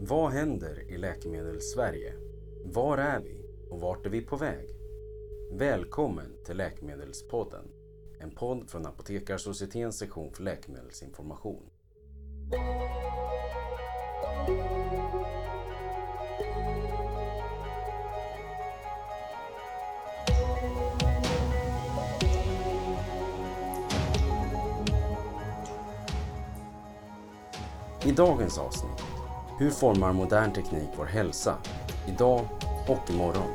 Vad händer i Läkemedelssverige? Var är vi och vart är vi på väg? Välkommen till Läkemedelspodden, en podd från Apotekarsocietetens sektion för läkemedelsinformation. I dagens avsnitt. Hur formar modern teknik vår hälsa, idag och imorgon?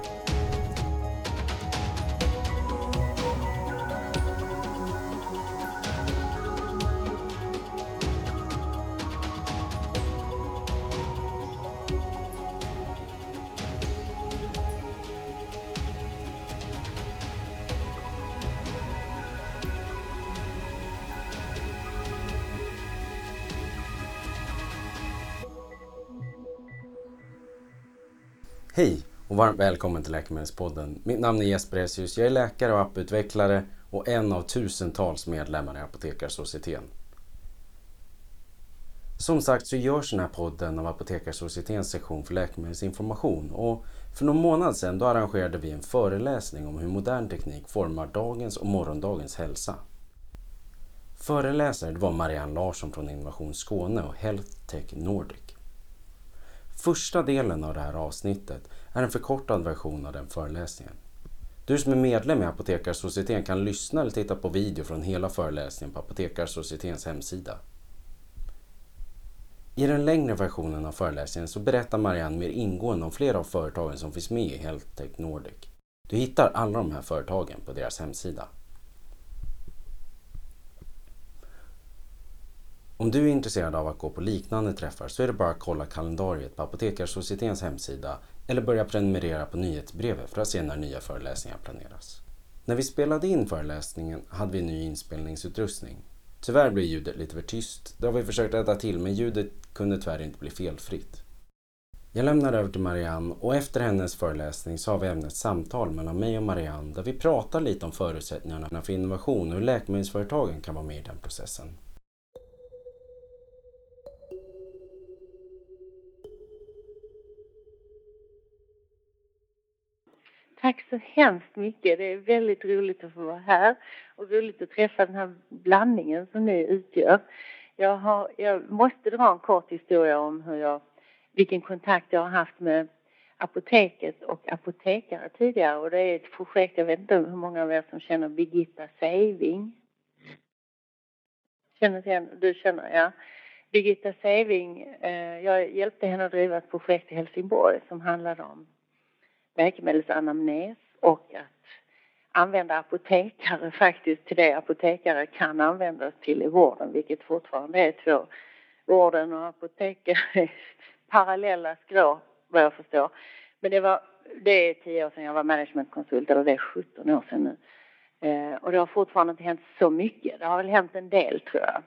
Hej och varmt välkommen till Läkemedelspodden. Mitt namn är Jesper Edsius, jag är läkare och apputvecklare och en av tusentals medlemmar i Apotekarsocieteten. Som sagt så görs den här podden av Apotekarsocietetens sektion för läkemedelsinformation och för någon månad sedan då arrangerade vi en föreläsning om hur modern teknik formar dagens och morgondagens hälsa. Föreläsare var Marianne Larsson från Innovation Skåne och Health Tech Nordic. Första delen av det här avsnittet är en förkortad version av den föreläsningen. Du som är medlem i Apotekarsocieteten kan lyssna eller titta på video från hela föreläsningen på Apotekarsocietetens hemsida. I den längre versionen av föreläsningen så berättar Marianne mer ingående om flera av företagen som finns med i Health Tech Nordic. Du hittar alla de här företagen på deras hemsida. Om du är intresserad av att gå på liknande träffar så är det bara att kolla kalendariet på Apotekarsocietetens hemsida eller börja prenumerera på nyhetsbrevet för att se när nya föreläsningar planeras. När vi spelade in föreläsningen hade vi ny inspelningsutrustning. Tyvärr blev ljudet lite för tyst, det har vi försökt rätta till men ljudet kunde tyvärr inte bli felfritt. Jag lämnar över till Marianne och efter hennes föreläsning så har vi även ett samtal mellan mig och Marianne där vi pratar lite om förutsättningarna för innovation och hur läkemedelsföretagen kan vara med i den processen. Tack så hemskt mycket. Det är väldigt roligt att få vara här och roligt att träffa den här blandningen som ni utgör. Jag måste dra en kort historia om vilken kontakt jag har haft med apoteket och apotekare tidigare. Och det är ett projekt, jag vet inte hur många av er som känner Birgitta Seyving. Känner du henne? Du känner, ja. Birgitta Seyving, jag hjälpte henne att driva ett projekt i Helsingborg som handlade om läkemedelsanamnes och att använda apotekare faktiskt till det apotekare kan användas till i vården, vilket fortfarande är två. Vården och apotekare är parallella skrå, vad jag förstår. Men det är 10 år sedan jag var managementkonsult, eller det är 17 år sedan nu. Och det har fortfarande inte hänt så mycket. Det har väl hänt en del tror jag.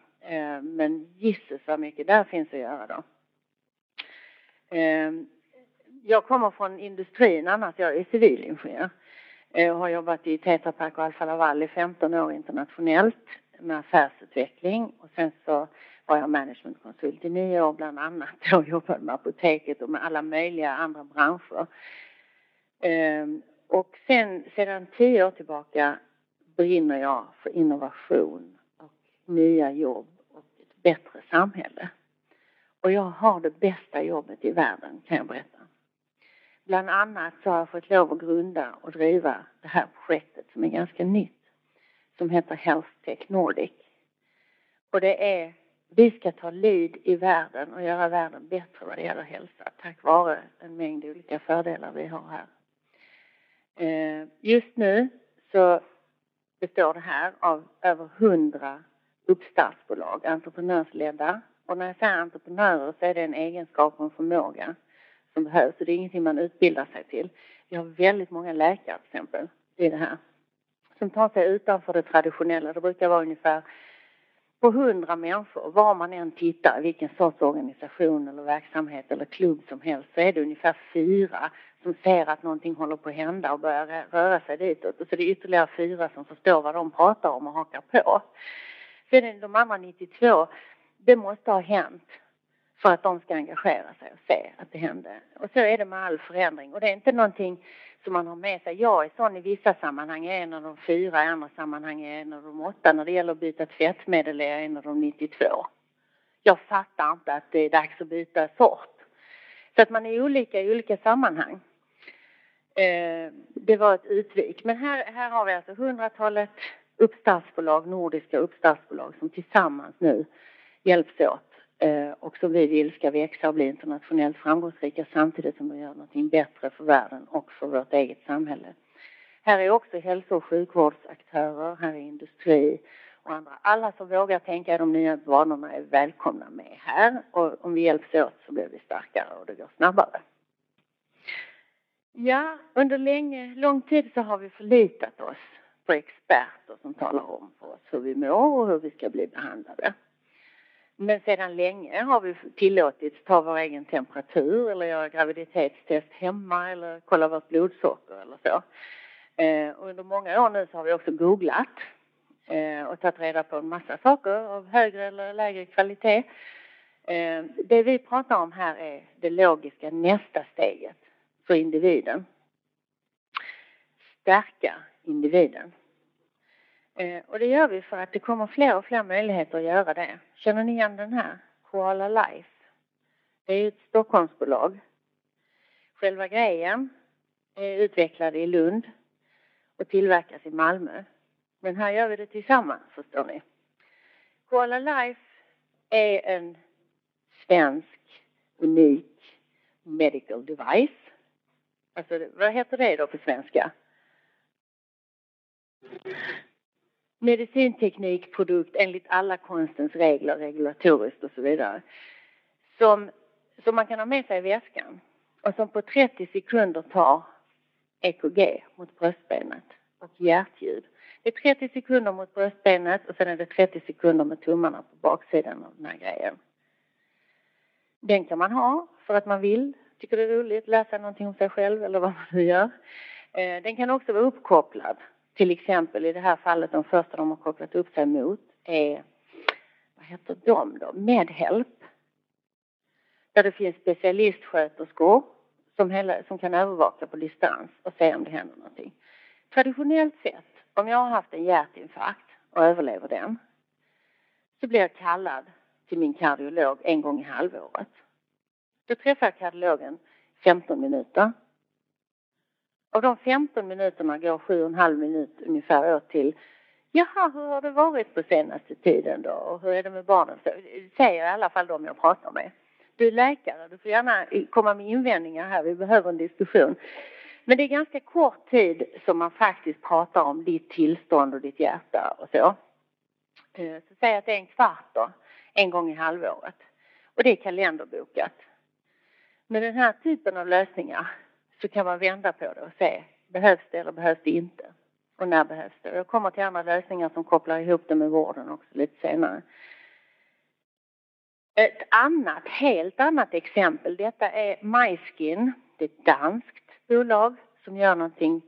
Men gissas vad mycket där finns att göra då. Jag kommer från industrin annars, jag är civilingenjör. Jag har jobbat i Tetra Pak och Alfa Laval i 15 år internationellt med affärsutveckling. Och sen så var jag managementkonsult i 9 år bland annat och jobbade med apoteket och med alla möjliga andra branscher. Och sedan 10 år tillbaka brinner jag för innovation och nya jobb och ett bättre samhälle. Och jag har det bästa jobbet i världen kan jag berätta. Bland annat så har jag fått lov att grunda och driva det här projektet som är ganska nytt. Som heter Health Tech Nordic. Och det är, vi ska ta lid i världen och göra världen bättre vad det gäller hälsa. Tack vare en mängd olika fördelar vi har här. Just nu så består det här av över 100 uppstartsbolag, entreprenörsledda. Och när jag säger entreprenörer så är det en egenskap och en förmåga som behövs. Så det är ingenting man utbildar sig till. Vi har väldigt många läkare till exempel i det här. Som tar sig utanför det traditionella. Det brukar vara ungefär på 100 människor, var man än tittar, vilken sorts organisation eller verksamhet eller klubb som helst, så är det ungefär 4 som ser att någonting håller på att hända och börjar röra sig ditåt. Och så är det ytterligare 4 som förstår vad de pratar om och hakar på. För de andra 92, det måste ha hänt för att de ska engagera sig och se att det händer. Och så är det med all förändring. Och det är inte någonting som man har med sig. Jag är sån i vissa sammanhang, är en av de 4, i andra sammanhang är en av de 8. När det gäller att byta tvättmedel är jag en av de 92. Jag fattar inte att det är dags att byta sort. Så att man är olika i olika sammanhang. Det var ett utvik. Men här har vi alltså 100-talet uppstartsbolag, nordiska uppstartsbolag som tillsammans nu hjälps åt. Och som vi vill ska växa och bli internationellt framgångsrika samtidigt som vi gör något bättre för världen och för vårt eget samhälle. Här är också hälso- och sjukvårdsaktörer, här är industri och andra. Alla som vågar tänka de nya banorna är välkomna med här. Och om vi hjälps åt så blir vi starkare och det går snabbare. Ja, under lång tid så har vi förlitat oss på experter som talar om för oss hur vi mår och hur vi ska bli behandlade. Men sedan länge har vi tillåtits ta vår egen temperatur eller göra graviditetstest hemma eller kolla vårt blodsocker eller så. Och under många år nu så har vi också googlat och tagit reda på en massa saker av högre eller lägre kvalitet. Det vi pratar om här är det logiska nästa steget för individen. Stärka individen. Och det gör vi för att det kommer fler och fler möjligheter att göra det. Känner ni igen den här? Koala Life. Det är ett Stockholmsbolag. Själva grejen är utvecklad i Lund och tillverkas i Malmö. Men här gör vi det tillsammans, förstår ni. Koala Life är en svensk, unik medical device. Alltså, vad heter det då på svenska? Medicinteknikprodukt enligt alla konstens regler, regulatoriskt och så vidare. Som man kan ha med sig i väskan. Och som på 30 sekunder tar EKG mot bröstbenet och hjärtljud. Det är 30 sekunder mot bröstbenet och sen är det 30 sekunder med tummarna på baksidan av den här grejen. Den kan man ha för att man vill. Tycker det är roligt, läsa någonting om sig själv eller vad man nu gör. Den kan också vara uppkopplad. Till exempel i det här fallet, de första de har kopplat upp sig mot är, vad heter de då? Medhjälp. Där det finns specialistsköterskor som kan övervaka på distans och se om det händer någonting. Traditionellt sett, om jag har haft en hjärtinfarkt och överlever den, så blir jag kallad till min kardiolog en gång i halvåret. Då träffar jag kardiologen 15 minuter. Av de 15 minuterna går 7,5 minuter ungefär åt till. Jaha, hur har det varit på senaste tiden då? Och hur är det med barnen? Så säger i alla fall de jag pratar med. Du är läkare, du får gärna komma med invändningar här. Vi behöver en diskussion. Men det är ganska kort tid som man faktiskt pratar om ditt tillstånd och ditt hjärta och så. Så säg att det är en kvart då. En gång i halvåret. Och det är kalenderbokat. Med den här typen av lösningar så kan man vända på det och se, behövs det eller behövs det inte? Och när behövs det? Jag kommer till andra lösningar som kopplar ihop det med vården också lite senare. Ett annat, helt annat exempel, detta är MySkin. Det är ett danskt bolag som gör någonting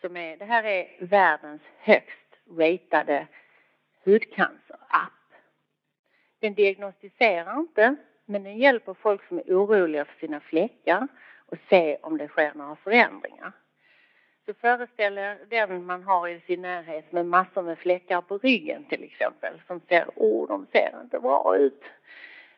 som är, det här är världens högst ratade hudcancerapp. Den diagnostiserar inte, men den hjälper folk som är oroliga för sina fläckar. Och se om det sker några förändringar. Så föreställer den man har i sin närhet med massor med fläckar på ryggen till exempel. Som ser, de ser inte bra ut.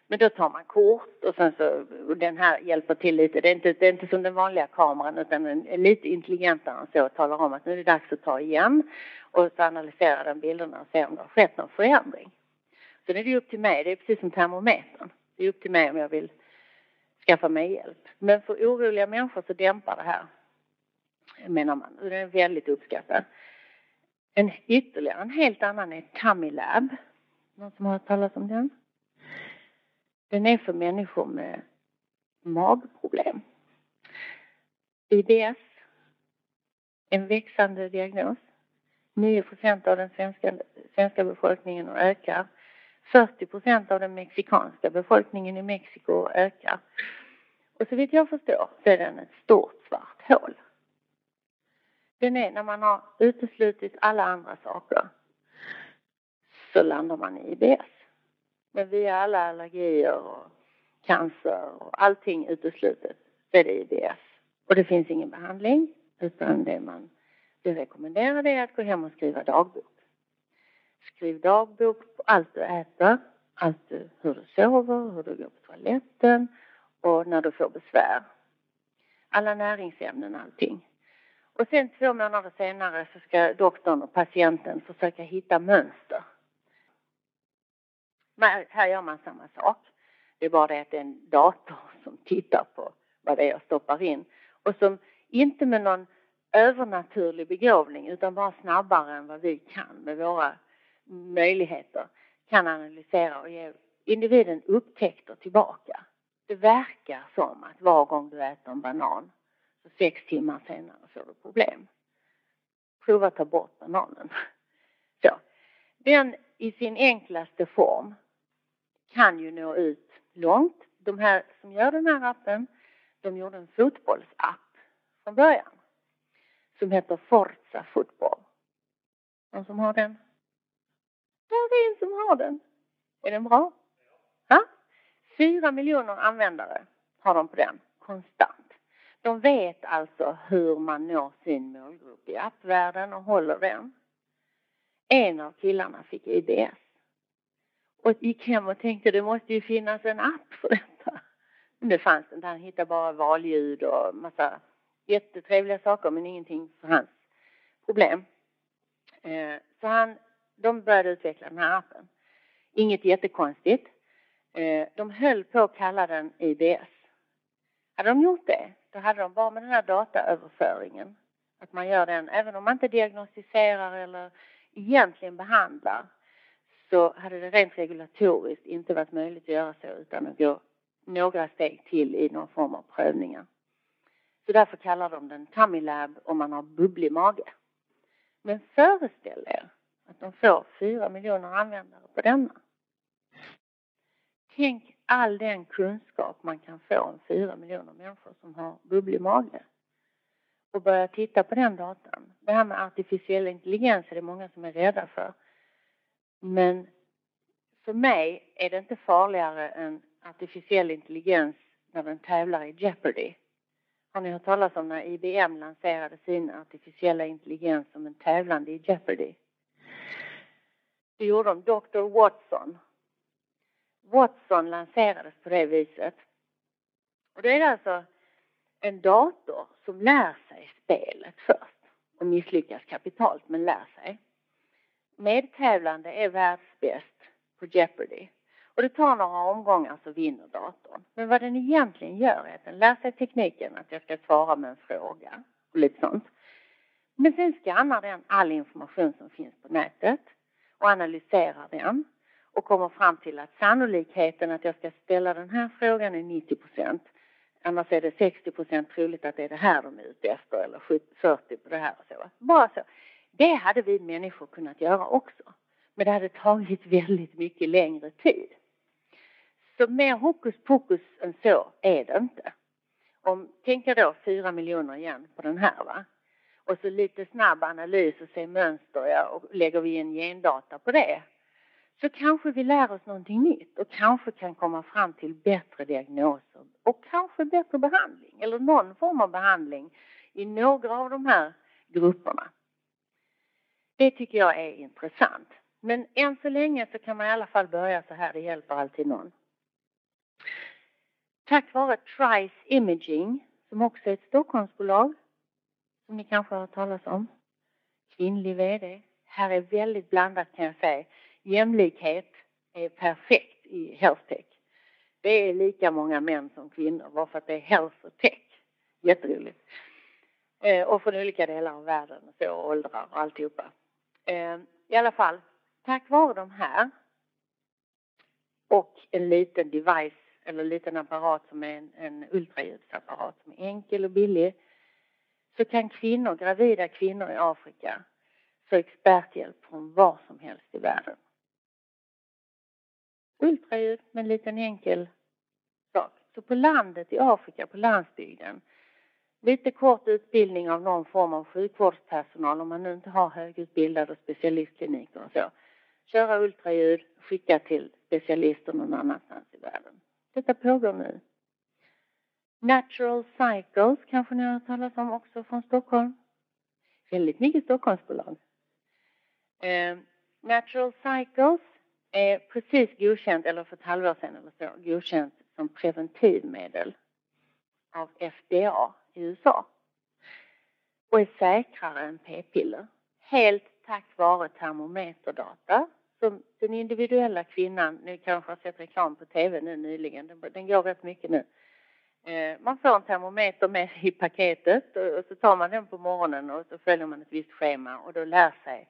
Men då tar man kort och sen så, och den här hjälper till lite. Det är inte som den vanliga kameran utan den är lite intelligentare än så. Och talar om att nu är det dags att ta igen. Och så analyserar den bilderna och ser om det har skett någon förändring. Så det är upp till mig, det är precis som termometern. Det är upp till mig om jag vill skaffa mig hjälp. Men för oroliga människor så dämpar det här, menar man. Det är väldigt uppskattat. En helt annan är Tummy Lab. Någon som har talat om den? Den är för människor med magproblem. IBS. En växande diagnos. 9% av den svenska befolkningen ökar. 40% av den mexikanska befolkningen i Mexiko ökar. Och så vitt jag förstår så är den ett stort svart hål. Den är när man har uteslutit alla andra saker så landar man i IBS. Men via alla allergier och cancer och allting uteslutet så är det IBS. Och det finns ingen behandling utan det man rekommenderar är att gå hem och skriva dagbok. Skriv dagbok på allt du äter, allt du, hur du sover, hur du går på toaletten och när du får besvär. Alla näringsämnen och allting. Och sen 2 månader senare så ska doktorn och patienten försöka hitta mönster. Men här gör man samma sak. Det är bara det att det är en dator som tittar på vad det är jag stoppar in. Och som inte med någon övernaturlig begåvning utan bara snabbare än vad vi kan med våra möjligheter kan analysera och ge individen upptäckter tillbaka. Det verkar som att var gång du äter en banan så 6 timmar senare får du problem. Prova att ta bort bananen. Så. Den i sin enklaste form kan ju nå ut långt. De här som gör den här appen, de gjorde en fotbollsapp från början. Som heter Forza fotboll. Någon som har den? Ja, det är en som har den. Är den bra? Ja. 4 miljoner användare har de på den. Konstant. De vet alltså hur man når sin målgrupp i appvärlden och håller den. En av killarna fick IBS. Och gick hem och tänkte det måste ju finnas en app för detta. Men det fanns inte. Han hittade bara valljud och massa jättetrevliga saker men ingenting för hans problem. Så de började utveckla den här appen. Inget jättekonstigt. De höll på att kalla den IBS. Hade de gjort det, då hade de bara med den här dataöverföringen. Att man gör den, även om man inte diagnostiserar eller egentligen behandlar. Så hade det rent regulatoriskt inte varit möjligt att göra så utan att gå några steg till i någon form av prövningar. Så därför kallar de den Tummy Lab om man har bubblig mage. Men föreställ er att de får 4 miljoner användare på denna. Tänk all den kunskap man kan få om 4 miljoner människor som har bubblig mage. Och börja titta på den datan. Det här med artificiell intelligens är det många som är rädda för. Men för mig är det inte farligare än artificiell intelligens när den tävlar i Jeopardy. Har ni hört talas om när IBM lanserade sin artificiella intelligens som en tävlande i Jeopardy? Det gjorde de Dr. Watson. Watson lanserades på det viset. Och det är alltså en dator som lär sig spelet först. Och misslyckas kapitalt men lär sig. Medtävlande är världsbäst på Jeopardy. Och det tar några omgångar så vinner datorn. Men vad den egentligen gör är att den lär sig tekniken att jag ska svara med en fråga. Och lite sånt. Men sen skannar den all information som finns på nätet. Och analyserar den. Och kommer fram till att sannolikheten att jag ska ställa den här frågan är 90%. Annars är det 60% troligt att det är det här de är ute efter. Eller 40% på det här och så. Bara så. Det hade vi människor kunnat göra också. Men det hade tagit väldigt mycket längre tid. Så mer hokus pokus än så är det inte. Tänk då 4 miljoner igen på den här va. Och så lite snabb analys och se mönster ja, och lägger vi in gendata på det. Så kanske vi lär oss någonting nytt. Och kanske kan komma fram till bättre diagnoser. Och kanske bättre behandling. Eller någon form av behandling i några av de här grupperna. Det tycker jag är intressant. Men än så länge så kan man i alla fall börja så här. Det hjälper alltid någon. Tack vare Trice Imaging. Som också är ett Stockholmsbolag. Som ni kanske har talat om. Kvinnlig vd. Här är väldigt blandat kan jag säga. Jämlikhet är perfekt i health tech. Det är lika många män som kvinnor. Varför att det är health och tech. Jätteroligt. Och från olika delar av världen. Och så åldrar och alltihopa. I alla fall. Tack vare de här och en liten device eller liten apparat som är en ultraljudsapparat som är enkel och billig så kan kvinnor, gravida kvinnor i Afrika få experthjälp från var som helst i världen. ultraljud med en liten enkel sak. Så på landet i Afrika, på landsbygden, lite kort utbildning av någon form av sjukvårdspersonal om man nu inte har högutbildade specialistkliniker och så. Köra ultraljud, skicka till specialister någon annanstans i världen. Detta pågår nu. Natural Cycles kanske ni har talat om också från Stockholm. Väldigt mycket Stockholmsbolag. Natural Cycles är precis godkänt, eller för ett halvår sedan eller så, godkänt som preventivmedel av FDA i USA. Och är säkrare än p-piller. Helt tack vare termometerdata som den individuella kvinnan, nu kanske har sett reklam på tv nu nyligen, den går rätt mycket nu. Man får en termometer med i paketet och så tar man den på morgonen och så följer man ett visst schema och då lär sig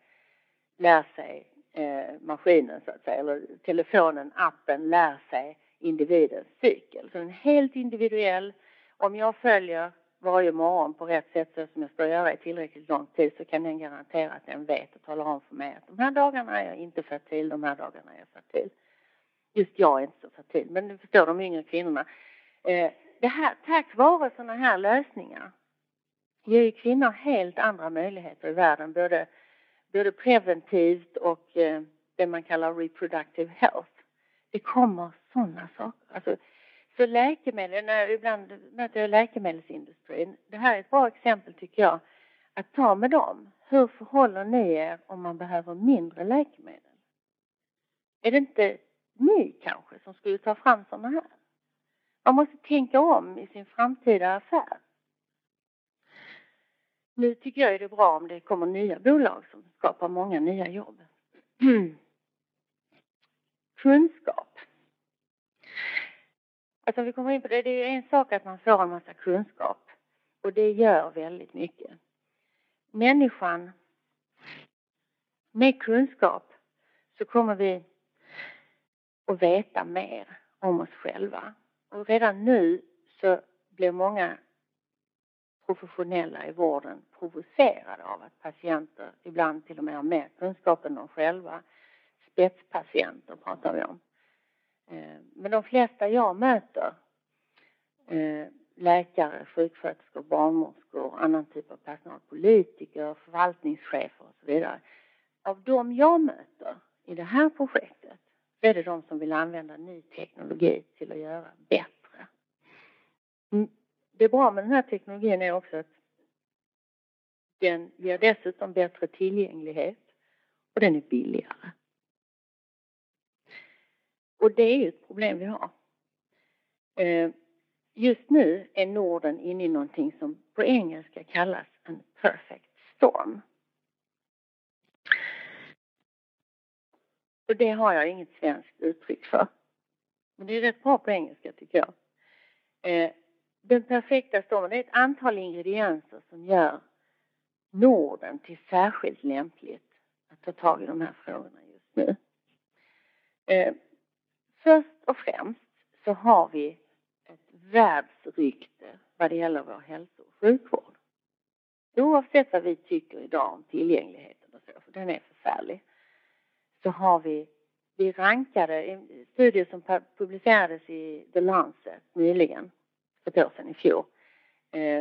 maskinen så att säga, eller telefonen, appen lär sig individens cykel. Så den är helt individuell. Om jag följer varje morgon på rätt sätt så som jag ska göra i tillräckligt lång tid så kan den garantera att den vet och talar om för mig att de här dagarna är jag inte fertil, de här dagarna är jag fertil. Just jag är inte så fertil, men det förstår de yngre kvinnorna. Det här, tack vare sådana här lösningar ger ju kvinnor helt andra möjligheter i världen. Både preventivt och det man kallar reproductive health. Det kommer sådana saker. Alltså, så läkemedel, ibland möter jag läkemedelsindustrin. Det här är ett bra exempel tycker jag. Att ta med dem. Hur förhåller ni er om man behöver mindre läkemedel? Är det inte ni kanske som skulle ta fram sådana här? Man måste tänka om i sin framtida affär. Nu tycker jag det är bra om det kommer nya bolag som skapar många nya jobb. Kunskap. Alltså vi kommer in på det. Det är en sak att man får en massa kunskap. Och det gör väldigt mycket. Människan. Med kunskap så kommer vi att veta mer om oss själva. Och redan nu så blir många professionella i vården provocerade av att patienter ibland till och med har mer kunskap än de själva. Spetspatienter pratar vi om. Men de flesta jag möter, läkare, sjuksköterskor, barnmorskor, annan typ av personal, politiker, förvaltningschefer och så vidare. Av de jag möter i det här projektet är det de som vill använda ny teknologi till att göra bättre. Det är bra med den här teknologin är också att den ger dessutom bättre tillgänglighet och den är billigare. Och det är ju ett problem vi har. Just nu är Norden inne i någonting som på engelska kallas en perfect storm. Och det har jag inget svenskt uttryck för. Men det är rätt bra på engelska tycker jag. Den perfekta stormen är ett antal ingredienser som gör Norden till särskilt lämpligt att ta tag i de här frågorna just nu. Först och främst så har vi ett världsrykte vad det gäller vår hälso- och sjukvård. Oavsett vad vi tycker idag om tillgängligheten och så, för den är förfärlig. Så har vi rankade en studie som publicerades i The Lancet nyligen, för ett år sedan i fjol,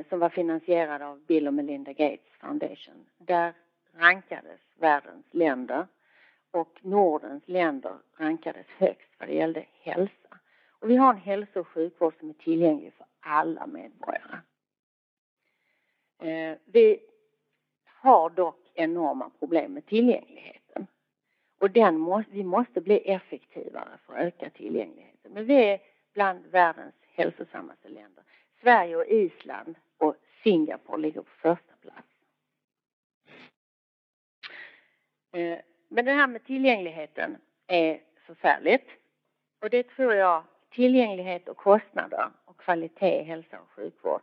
som var finansierad av Bill och Melinda Gates Foundation. Där rankades världens länder och Nordens länder rankades högst vad det gällde hälsa. Och vi har en hälso- och sjukvård som är tillgänglig för alla medborgare. Vi har dock enorma problem med tillgängligheten. Och vi måste bli effektivare för att öka tillgängligheten. Men vi är bland världens hälsosammaste länder. Sverige och Island och Singapore ligger på första plats. Men det här med tillgängligheten är förfärligt. Och det tror jag, tillgänglighet och kostnader och kvalitet i hälsa och sjukvård.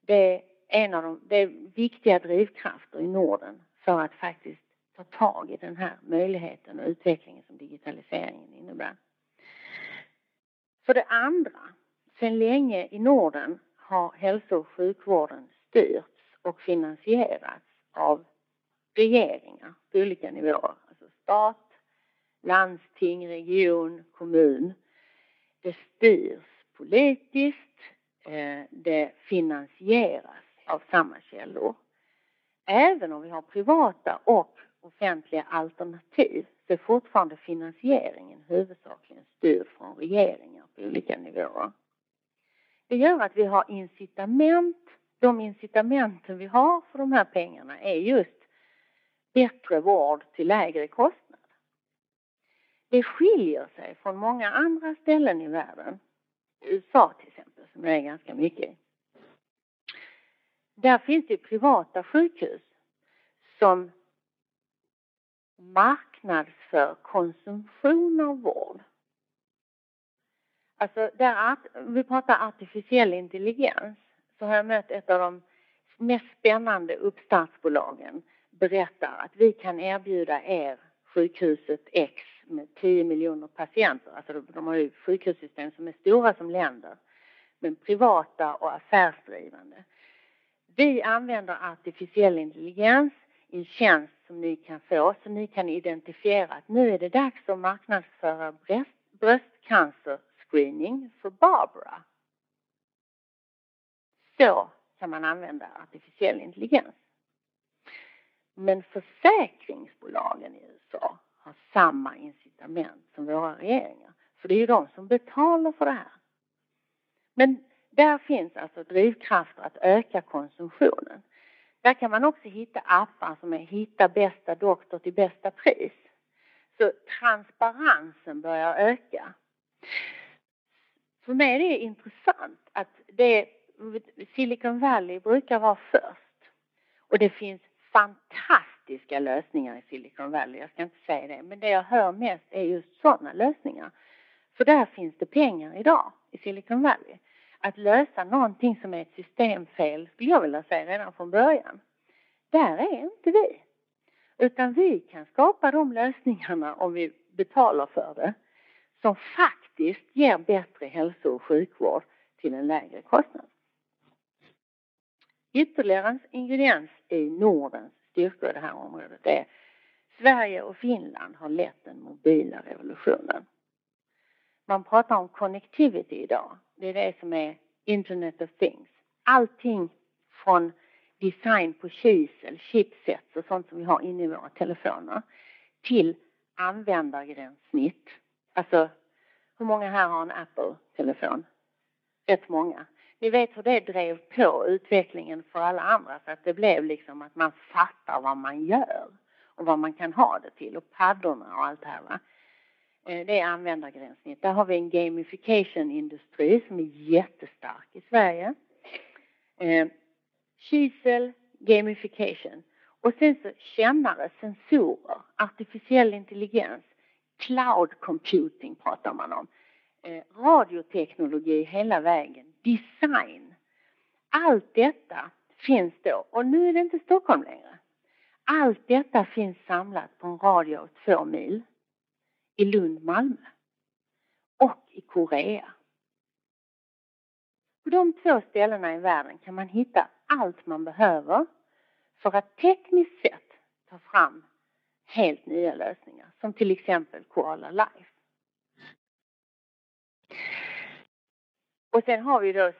Det är viktiga drivkrafter i Norden för att faktiskt ta tag i den här möjligheten och utvecklingen som digitaliseringen innebär. För det andra, sedan länge i Norden har hälso- och sjukvården styrts och finansierats av regeringar på olika nivåer. Alltså stat, landsting, region, kommun. Det styrs politiskt, det finansieras av samma källor. Även om vi har privata och offentliga alternativ så är fortfarande finansieringen huvudsakligen styrd från regeringar på olika nivåer. Det gör att vi har incitament. De incitamenten vi har för de här pengarna är just bättre vård till lägre kostnad. Det skiljer sig från många andra ställen i världen. USA till exempel, som det är ganska mycket. Där finns det privata sjukhus som marknadsför konsumtion av vård. Alltså där vi pratar artificiell intelligens, så har jag mött ett av de mest spännande uppstartsbolagen berättar att vi kan erbjuda er sjukhuset X med 10 miljoner patienter. Alltså de har ju sjukhussystem som är stora som länder, men privata och affärsdrivande. Vi använder artificiell intelligens i en tjänst som ni kan få, så ni kan identifiera att nu är det dags att marknadsföra bröstcancerscreening för Barbara. Så kan man använda artificiell intelligens. Men försäkringsbolagen i USA har samma incitament som våra regeringar. För det är ju de som betalar för det här. Men där finns alltså drivkrafter att öka konsumtionen. Där kan man också hitta appar som är hitta bästa doktor till bästa pris. Så transparensen börjar öka. För mig är det intressant att det Silicon Valley brukar vara först. Och det finns fantastiska lösningar i Silicon Valley. Jag ska inte säga det. Men det jag hör mest är just sådana lösningar. För där finns det pengar idag i Silicon Valley. Att lösa någonting som är ett systemfel, skulle jag vilja säga redan från början. Där är inte vi. Utan vi kan skapa de lösningarna om vi betalar för det. Som faktiskt ger bättre hälso- och sjukvård till en lägre kostnad. Ytterligare en ingrediens i Nordens styrka i det här området är Sverige och Finland har lett den mobila revolutionen. Man pratar om connectivity idag. Det är det som är Internet of Things. Allting från design på kisel, chipsets och sånt som vi har inne i våra telefoner till användargränssnitt. Alltså, hur många här har en Apple-telefon? Rätt många. Ni vet hur det drev på utvecklingen för alla andra, så att det blev liksom att man fattar vad man gör och vad man kan ha det till och paddorna och allt det här, va? Det är användargränssnitt. Där har vi en gamification-industri som är jättestark i Sverige. Kisel, gamification. Och sen så kännare, sensorer, artificiell intelligens, cloud computing pratar man om. Radioteknologi hela vägen, design. Allt detta finns då, och nu är det inte Stockholm längre. Allt detta finns samlat på en radio av 2 mil i Lund, Malmö och i Korea. På de 2 ställena i världen kan man hitta allt man behöver för att tekniskt sett ta fram helt nya lösningar, som till exempel Koala Life. Och sen har vi då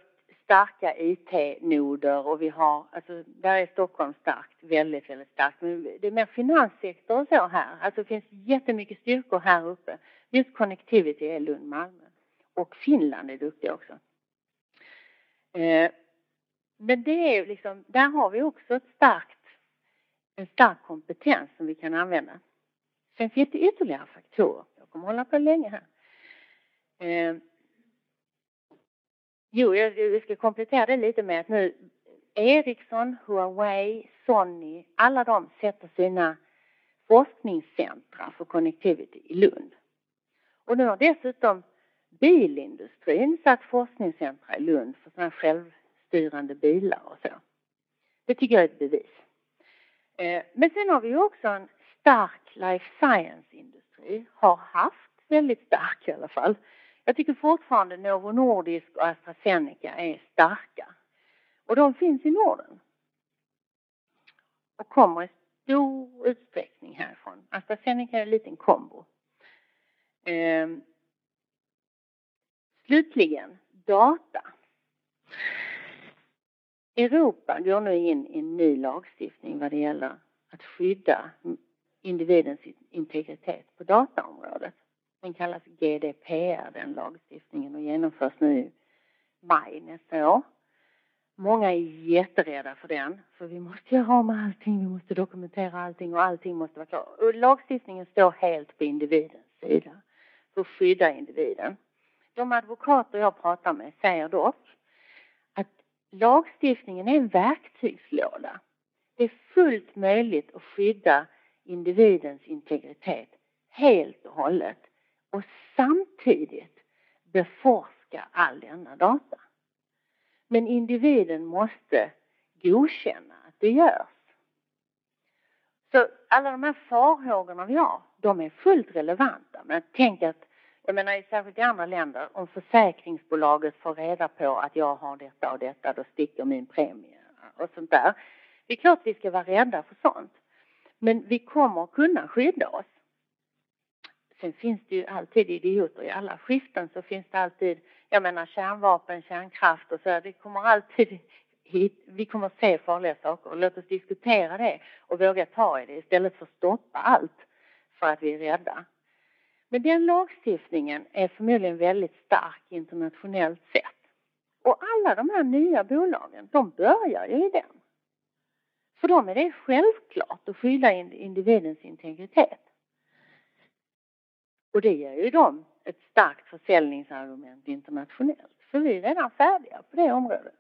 starka IT-noder och vi har, alltså där är Stockholm starkt, väldigt, väldigt starkt. Men det är mer finanssektor och så här. Alltså det finns jättemycket styrkor här uppe. Just connectivity är Lund, Malmö. Och Finland är duktiga också. Men det är liksom, där har vi också en stark kompetens som vi kan använda. Sen finns det ytterligare faktorer. Jag kommer hålla på länge här. Jag ska komplettera det lite med att nu Ericsson, Huawei, Sony, alla de sätter sina forskningscentra för connectivity i Lund. Och nu har dessutom bilindustrin satt forskningscentra i Lund för sådana självstyrande bilar och så. Det tycker jag är ett bevis. Men sen har vi också en stark life science-industri, har haft väldigt stark i alla fall. Jag tycker fortfarande Novo Nordisk och AstraZeneca är starka. Och de finns i Norden. Och kommer i stor utsträckning härifrån. AstraZeneca är en liten kombo. Slutligen, data. Europa går nu in i en ny lagstiftning vad det gäller att skydda individens integritet på dataområdet. Den kallas GDPR, den lagstiftningen, och genomförs nu i maj nästa år. Många är jätterädda för den, för vi måste göra om allting, vi måste dokumentera allting och allting måste vara klart. Och lagstiftningen står helt på individens sida för att skydda individen. De advokater jag pratar med säger dock att lagstiftningen är en verktygslåda. Det är fullt möjligt att skydda individens integritet helt och hållet och samtidigt beforska all denna data. Men individen måste godkänna att det görs. Så alla de här farhågorna vi har, de är fullt relevanta. Men tänk att, jag menar särskilt i andra länder, om försäkringsbolaget får reda på att jag har detta och detta, då sticker min premie och sånt där. Det är klart vi ska vara rädda för sånt. Men vi kommer att kunna skydda oss. Sen finns det ju alltid idioter i alla skiften, så finns det alltid, jag menar kärnvapen, kärnkraft och så. Det kommer alltid hit, vi kommer se farliga saker och låt oss diskutera det och våga ta i det istället för att stoppa allt för att vi är rädda. Men den lagstiftningen är förmodligen väldigt stark internationellt sett. Och alla de här nya bolagen, de börjar ju i den. För dem är det självklart att skydda individens integritet. Och det ger ju dem ett starkt försäljningsargument internationellt. För vi är redan färdiga på det området.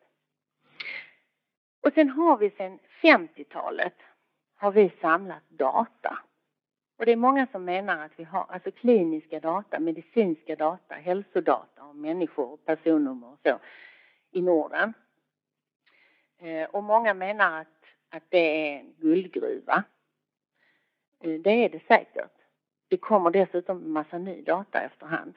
Och sen har vi sedan 50-talet har vi samlat data. Och det är många som menar att vi har alltså kliniska data, medicinska data, hälsodata om människor och personnummer och så i Norden. Och många menar att det är en guldgruva. Det är det säkert. Det kommer dessutom en massa ny data efterhand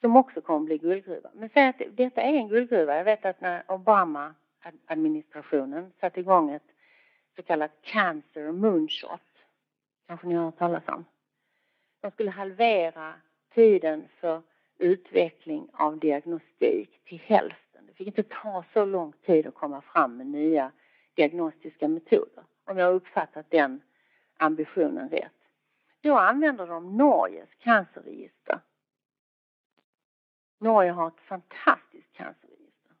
som också kommer bli guldgruva. Men säg att detta är en guldgruva. Jag vet att när Obama-administrationen satte igång ett så kallat cancer moonshot, kanske ni har hört talas om. De skulle halvera tiden för utveckling av diagnostik till hälften. Det fick inte ta så lång tid att komma fram med nya diagnostiska metoder. Om jag har uppfattat den ambitionen rätt. Då använder de Norges cancerregister. Norge har ett fantastiskt cancerregister.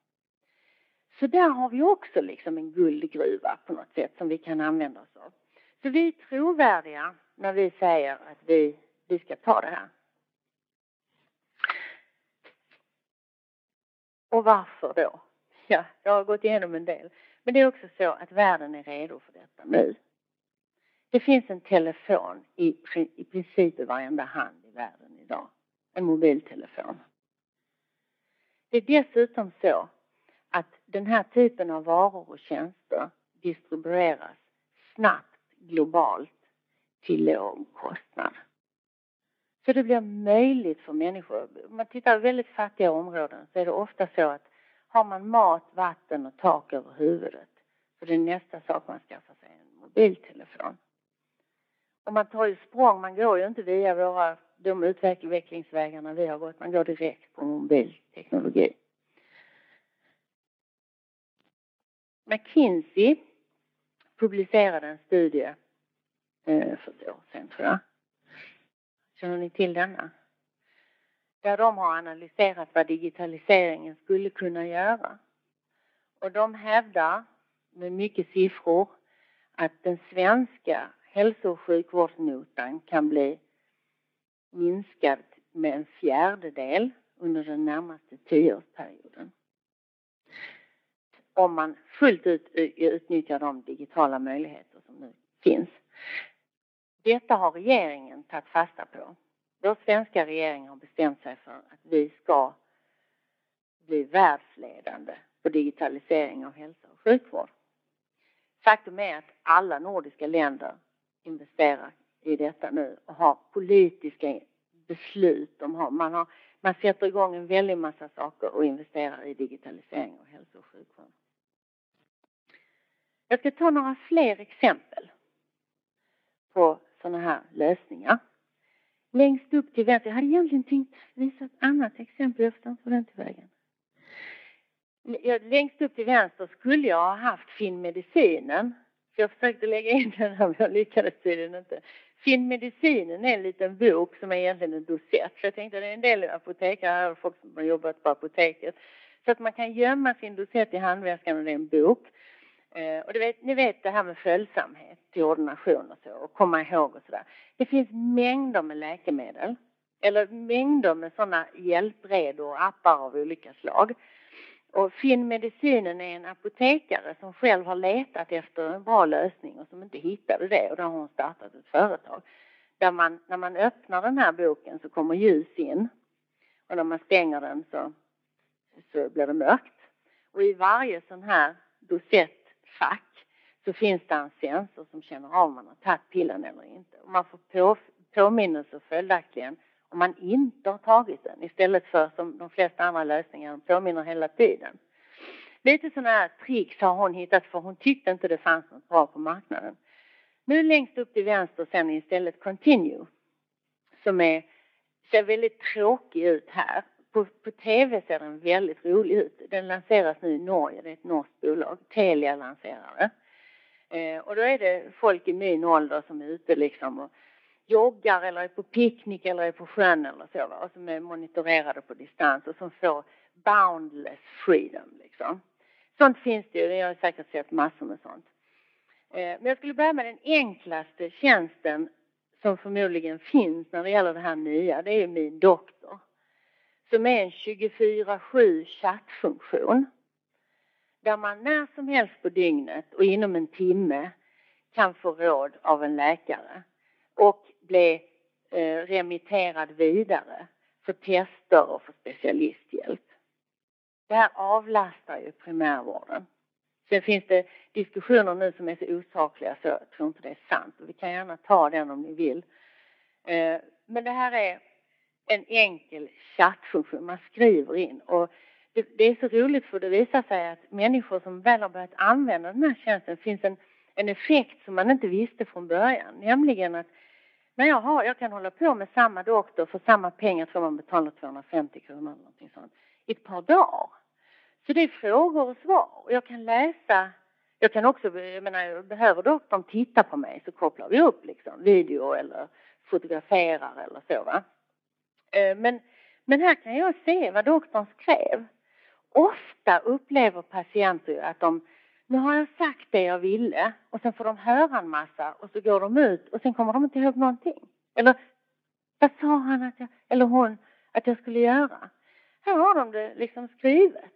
Så där har vi också liksom en guldgruva på något sätt som vi kan använda oss av. Så vi är trovärdiga när vi säger att vi ska ta det här. Och varför då? Ja, jag har gått igenom en del. Men det är också så att världen är redo för detta nu. Det finns en telefon i princip i varenda hand i världen idag. En mobiltelefon. Det är dessutom så att den här typen av varor och tjänster distribueras snabbt globalt till låg kostnad. Så det blir möjligt för människor. Om man tittar på väldigt fattiga områden så är det ofta så att har man mat, vatten och tak över huvudet så det är nästa sak man skaffar sig en mobiltelefon. Och man tar ju språng, man går ju inte via de utvecklingsvägarna vi har gått. Man går direkt på mobilteknologi. McKinsey publicerade en studie för ett år sedan tror jag. Känner ni till denna? Där de har analyserat vad digitaliseringen skulle kunna göra. Och de hävdar med mycket siffror att den svenska hälso- och sjukvårdsnotan kan bli minskad med 1/4 under den närmaste 10-årsperioden. Om man fullt ut utnyttjar de digitala möjligheter som nu finns. Detta har regeringen tagit fasta på. Vår svenska regering har bestämt sig för att vi ska bli världsledande på digitalisering av hälso- och sjukvård. Faktum är att alla nordiska länder investerar i detta nu och har politiska beslut. Man sätter igång en väldigt massa saker och investerar i digitalisering och hälso- och sjukvård. Jag ska ta några fler exempel på sådana här lösningar. längst upp till vänster. Jag hade egentligen tänkt visa ett annat exempel eftersom på den tillvägen. Längst upp till vänster skulle jag ha haft Fin Medicinen. För jag försökte lägga in den här, men jag lyckades tydligen inte. Fin Medicinen är en liten bok som är egentligen en dosett. Så jag tänkte att det är en del apotekare här och folk som har jobbat på apoteket. Så att man kan gömma sin dosett i handväskan och det är en bok. Och ni vet det här med följsamhet till ordination och så. Och komma ihåg och sådär. Det finns mängder med läkemedel. Eller mängder med sådana hjälpredor och appar av olika slag. Och Fin Medicinen är en apotekare som själv har letat efter en bra lösning och som inte hittade det. Och då har hon startat ett företag. Där man, när man öppnar den här boken så kommer ljus in. Och när man stänger den så blir det mörkt. Och i varje sån här dosettfack så finns det en sensor som känner av om man har tagit pillen eller inte. Och man får påminnelser följaktligen. Om man inte har tagit den. Istället för som de flesta andra lösningar. De påminner hela tiden. Lite sådana här tricks har hon hittat. För hon tyckte inte det fanns något bra på marknaden. Nu längst upp till vänster. Sen istället Continue. Som ser väldigt tråkig ut här. På tv ser den väldigt rolig ut. Den lanseras nu i Norge. Det är ett norskt bolag. Telia lanserar det. Och då är det folk i min ålder som är ute liksom och joggar eller är på picknick eller är på sjön eller så. Och som är monitorerade på distans och som får boundless freedom liksom. Sånt finns det ju. Jag har säkert sett massor med sånt. Men jag skulle börja med den enklaste tjänsten som förmodligen finns när det gäller det här nya. Det är ju Min Doktor. Som är en 24/7 chattfunktion. Där man när som helst på dygnet och inom en timme kan få råd av en läkare. Och bli remitterad vidare för tester och för specialisthjälp. Det här avlastar ju primärvården. Sen finns det diskussioner nu som är så osakliga så jag tror inte det är sant. Vi kan gärna ta den om ni vill. Men det här är en enkel chattfunktion. Man skriver in. Och det är så roligt för det visar sig att människor som väl har börjat använda den här tjänsten finns en effekt som man inte visste från början. Nämligen att när jag kan hålla på med samma doktor för samma pengar som man betalar 250 kronor eller någonting sånt i ett par dagar. Så det är frågor och svar. Och jag kan läsa. Jag kan också, jag behöver doktorn titta på mig så kopplar vi upp liksom video eller fotograferar eller så va. Men här kan jag se vad doktorn skrev. Ofta upplever patienter att nu har jag sagt det jag ville och sen får de höra en massa och så går de ut och sen kommer de inte ihåg någonting. Eller vad sa han eller hon att jag skulle göra? Här har de det liksom skrivet.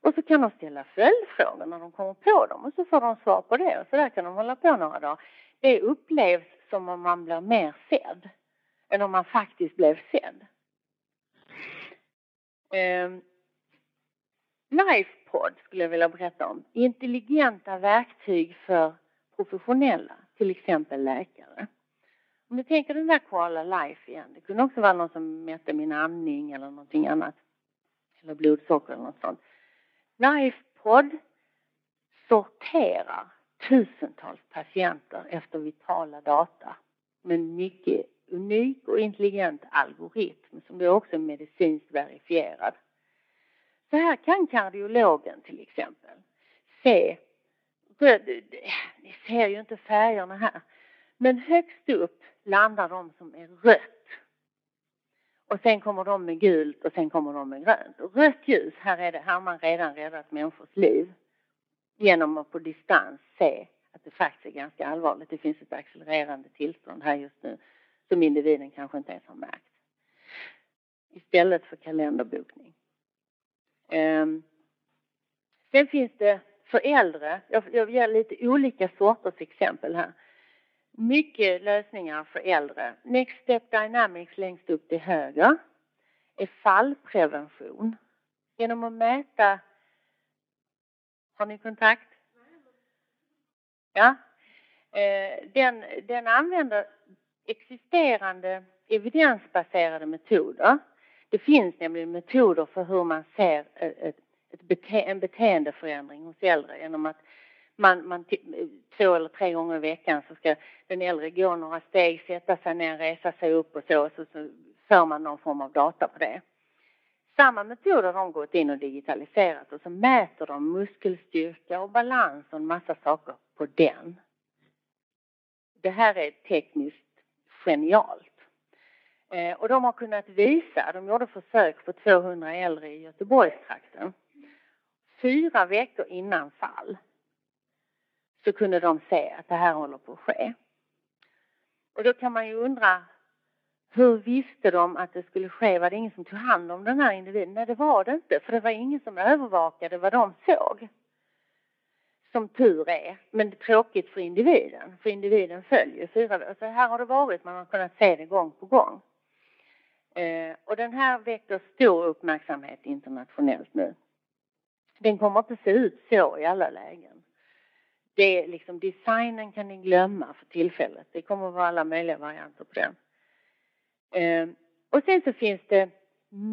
Och så kan de ställa följdfrågor när de kommer på dem och så får de svar på det. Och så där kan de hålla på några dagar. Det upplevs som om man blir mer sedd än om man faktiskt blev sedd. LifePod skulle jag vilja berätta om. Intelligenta verktyg för professionella. Till exempel läkare. Om du tänker den där Koala Life igen. Det kunde också vara någon som mätte min andning eller någonting annat. Eller blodsocker eller något sånt. LifePod sorterar tusentals patienter efter vitala data. Med en mycket unik och intelligent algoritm. Som då också är medicinskt verifierad. Så här kan kardiologen till exempel se, ni ser ju inte färgerna här, men högst upp landar de som är rött. Och sen kommer de med gult och sen kommer de med grönt. Och rött ljus, här har man redan räddat människors liv genom att på distans se att det faktiskt är ganska allvarligt. Det finns ett accelererande tillstånd här just nu som individen kanske inte ens har märkt. Istället för kalenderbokning. Sen finns det för äldre, jag ger lite olika sorters exempel här. Mycket lösningar för äldre. Next step dynamics längst upp till höger är fallprevention. Genom att mäta, har ni kontakt? Ja. Den använder existerande evidensbaserade metoder. Det finns nämligen metoder för hur man ser en beteendeförändring hos äldre genom att man 2 eller 3 gånger i veckan så ska den äldre gå några steg, sätta sig ner, resa sig upp och så får man någon form av data på det. Samma metoder har de gått in och digitaliserat och så mäter de muskelstyrka och balans och en massa saker på den. Det här är tekniskt genialt. Och de har kunnat visa, de gjorde försök på 200 äldre i Göteborgstrakten. 4 veckor innan fall så kunde de se att det här håller på att ske. Och då kan man ju undra, hur visste de att det skulle ske? Var det ingen som tog hand om den här individen? Nej, det var det inte, för det var ingen som övervakade vad de såg. Som tur är, men det är tråkigt för individen. För individen följer 4 veckor. Så här har det varit, man har kunnat se det gång på gång. Och den här väcker stor uppmärksamhet internationellt nu. Den kommer inte se ut så i alla lägen. Det är liksom, designen kan ni glömma för tillfället. Det kommer att vara alla möjliga varianter på den. Och sen så finns det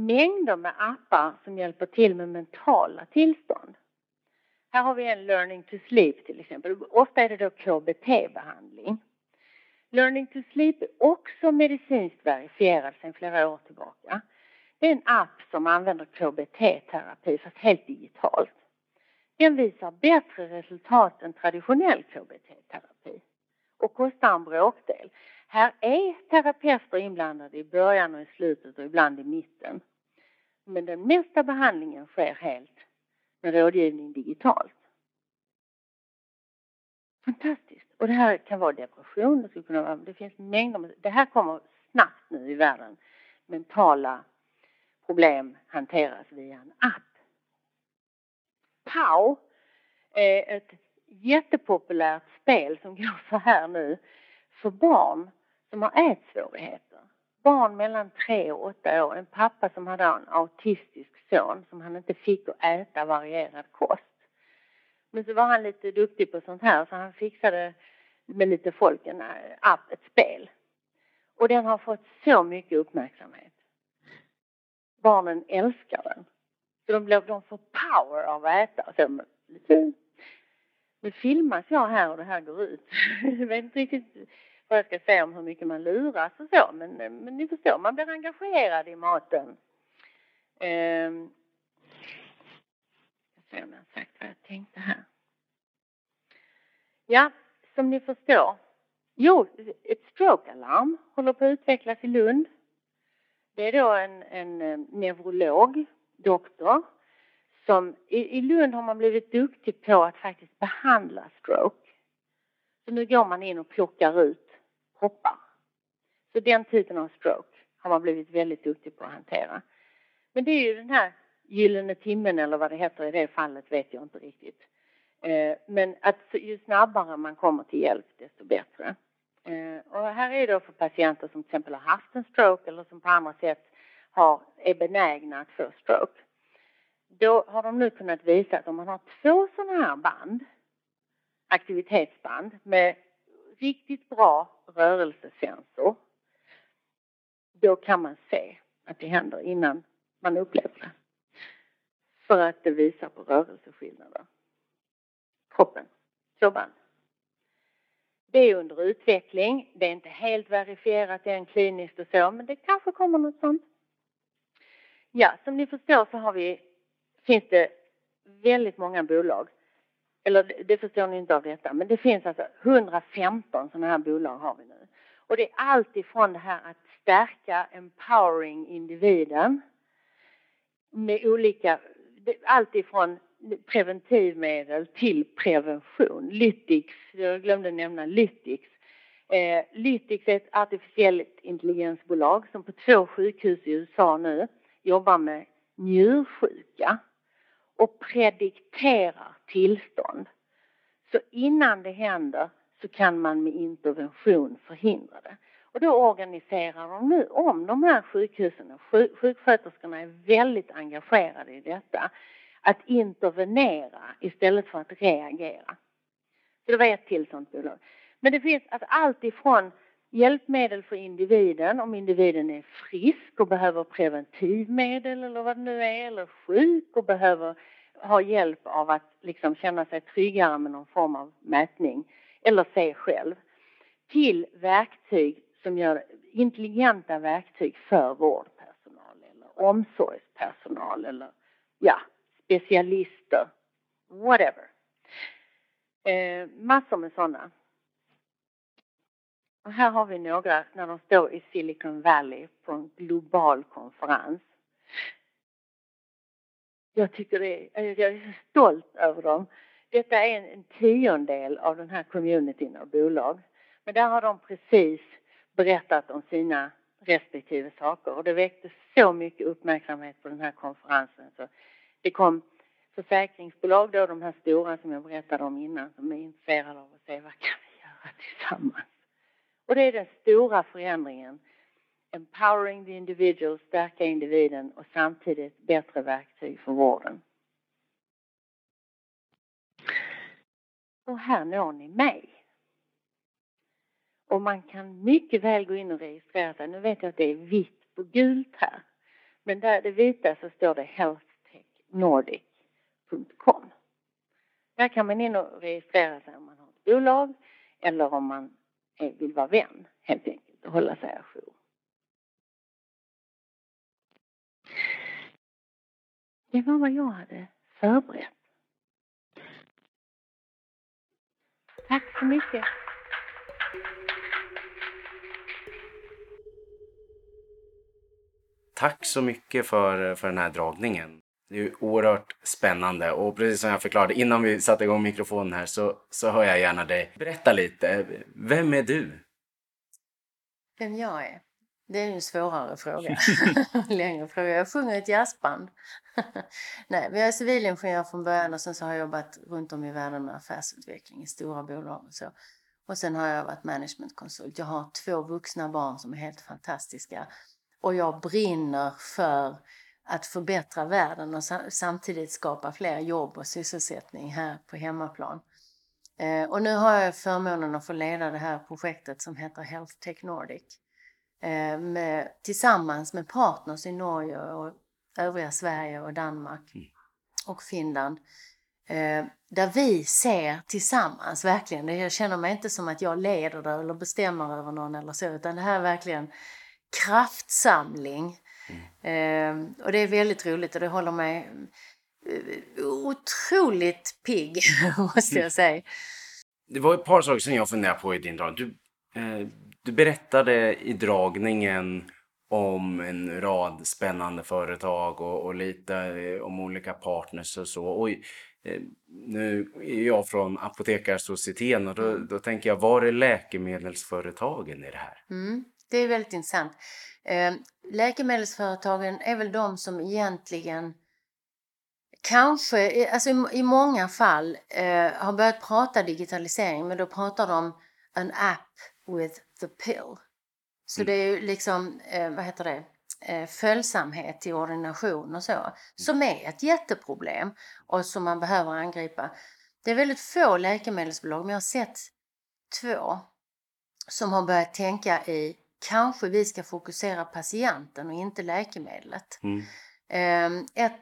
mängder med appar som hjälper till med mentala tillstånd. Här har vi en Learning to Sleep till exempel. Ofta är det då KBT-behandling. Learning to Sleep är också medicinskt verifierad sedan flera år tillbaka. Det är en app som använder KBT-terapi fast helt digitalt. Den visar bättre resultat än traditionell KBT-terapi och kostar en bråkdel. Här är terapeuter inblandade i början och i slutet och ibland i mitten. Men den mesta behandlingen sker helt med rådgivning digitalt. Fantastiskt. Och det här kan vara depression. Det skulle kunna vara, det finns mängder. Det här kommer snabbt nu i världen. Mentala problem hanteras via en app. Pow är ett jättepopulärt spel som går så här nu. För barn som har ätsvårigheter. Barn mellan 3 och 8 år. En pappa som hade en autistisk son som han inte fick att äta varierad kost. Men så var han lite duktig på sånt här så han fixade med lite folk en app, ett spel. Och den har fått så mycket uppmärksamhet. Barnen älskar den. Så de får power av att äta. Så, nu filmas jag här och det här går ut. Jag vet inte riktigt vad jag ska säga om hur mycket man luras och så. Men ni förstår, man blir engagerad i maten. Jag ser om jag har sagt vad jag tänkte här. Ja, som ni förstår. Jo, ett stroke-alarm håller på att utvecklas i Lund. Det är då en neurolog, doktor. Som, i Lund har man blivit duktig på att faktiskt behandla stroke. Så nu går man in och plockar ut hoppar. Så den typen av stroke har man blivit väldigt duktig på att hantera. Men det är ju den här gyllene timmen eller vad det heter i det fallet vet jag inte riktigt. Men att ju snabbare man kommer till hjälp desto bättre. Och här är det då för patienter som till exempel har haft en stroke eller som på andra sätt är benägna att få stroke. Då har de nu kunnat visa att om man har 2 sådana här band, aktivitetsband med riktigt bra rörelsesensor, då kan man se att det händer innan man upplever det. För att det visar på rörelseskillnader. Kroppen. 2 band. Det är under utveckling. Det är inte helt verifierat än kliniskt och så, men det kanske kommer något sånt. Ja, som ni förstår så finns det väldigt många bolag. Eller det förstår ni inte av detta. Men det finns alltså 115 sådana här bolag har vi nu. Och det är allt ifrån det här att stärka empowering individen. Med olika, allt ifrån preventivmedel till prevention. Lytix, jag glömde nämna Lytix. Lytix är ett artificiellt intelligensbolag som på 2 sjukhus i USA nu jobbar med njursjuka och predikterar tillstånd. Så innan det händer så kan man med intervention förhindra det. Och då organiserar de nu om de här sjukhusen och sjuksköterskorna är väldigt engagerade i detta. Att intervenera istället för att reagera. Så det var ett till sånt bolag. Men det finns alltså allt ifrån hjälpmedel för individen om individen är frisk och behöver preventivmedel eller vad det nu är eller sjuk och behöver har hjälp av att liksom känna sig tryggare med någon form av mätning eller se själv, till verktyg som gör intelligenta verktyg för vårdpersonal eller omsorgspersonal eller specialister, whatever. Massor med sådana. Och här har vi några när de står i Silicon Valley på en global konferens. Jag tycker jag är stolt över dem. Detta är en 10-del av den här communityn av bolag. Men där har de precis berättat om sina respektive saker. Och det väckte så mycket uppmärksamhet på den här konferensen. Så det kom försäkringsbolag då, de här stora som jag berättade om innan, som är intresserade av att se vad kan vi göra tillsammans. Och det är den stora förändringen. Empowering the individual, stärka individen och samtidigt bättre verktyg för vården. Och här når ni mig. Och man kan mycket väl gå in och registrera sig. Nu vet jag att det är vitt på gult här. Men där det vita så står det healthtechnordic.com. Där kan man in och registrera sig om man har ett bolag eller om man vill vara vän helt enkelt och hålla sig ajour. Det var vad jag hade förberett. Tack så mycket. Tack så mycket för den här dragningen. Det är ju oerhört spännande. Och precis som jag förklarade innan vi satte igång mikrofonen här så hör jag gärna dig. Berätta lite. Vem är du? Vem jag är? Det är en svårare fråga. Längre fråga. Jag sjunger ett jazzband. Nej, men jag är civilingenjör från början och sen så har jag jobbat runt om i världen med affärsutveckling i stora bolag och så. Och sen har jag varit managementkonsult. Jag har 2 vuxna barn som är helt fantastiska. Och jag brinner för att förbättra världen och samtidigt skapa fler jobb och sysselsättning här på hemmaplan. Och nu har jag förmånen att få leda det här projektet som heter Health Tech Nordic. Tillsammans med partners i Norge och övriga Sverige och Danmark och Finland. Där vi ser tillsammans verkligen. Jag känner mig inte som att jag leder det eller bestämmer över någon eller så. Utan det här är verkligen kraftsamling. Och det är väldigt roligt och det håller mig otroligt pigg måste jag säga. Det var ett par saker som jag funderade på i din drag. Du berättade i dragningen om en rad spännande företag och lite om olika partners och så. Och nu är jag från Apotekarsocietetens och då tänker jag, var är läkemedelsföretagen i det här? Det är väldigt intressant. Läkemedelsföretagen är väl de som egentligen kanske, alltså i många fall har börjat prata digitalisering, men då pratar de en app with the pill. Så det är ju liksom, följsamhet i ordination och så, som är ett jätteproblem och som man behöver angripa. Det är väldigt få läkemedelsbolag, men jag har sett 2 som har börjat tänka i, kanske vi ska fokusera patienten och inte läkemedlet. Ett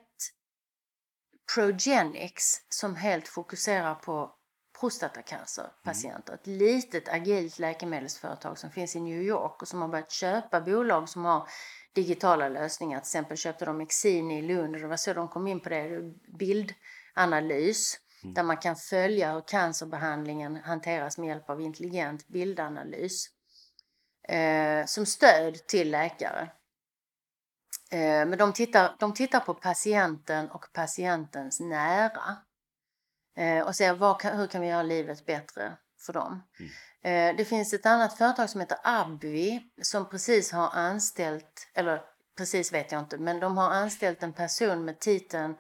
Progenics som helt fokuserar på prostatacancerpatienter. Ett litet agilt läkemedelsföretag som finns i New York och som har börjat köpa bolag som har digitala lösningar. Till exempel köpte de Exini i Lund och det var så de kom in på det, bildanalys. Där man kan följa hur cancerbehandlingen hanteras med hjälp av intelligent bildanalys. Som stöd till läkare. Men de tittar på patienten och patientens nära. Och säger hur kan vi göra livet bättre för dem. Det finns ett annat företag som heter AbbVie. Som precis har anställt, eller precis vet jag inte. Men de har anställt en person med titeln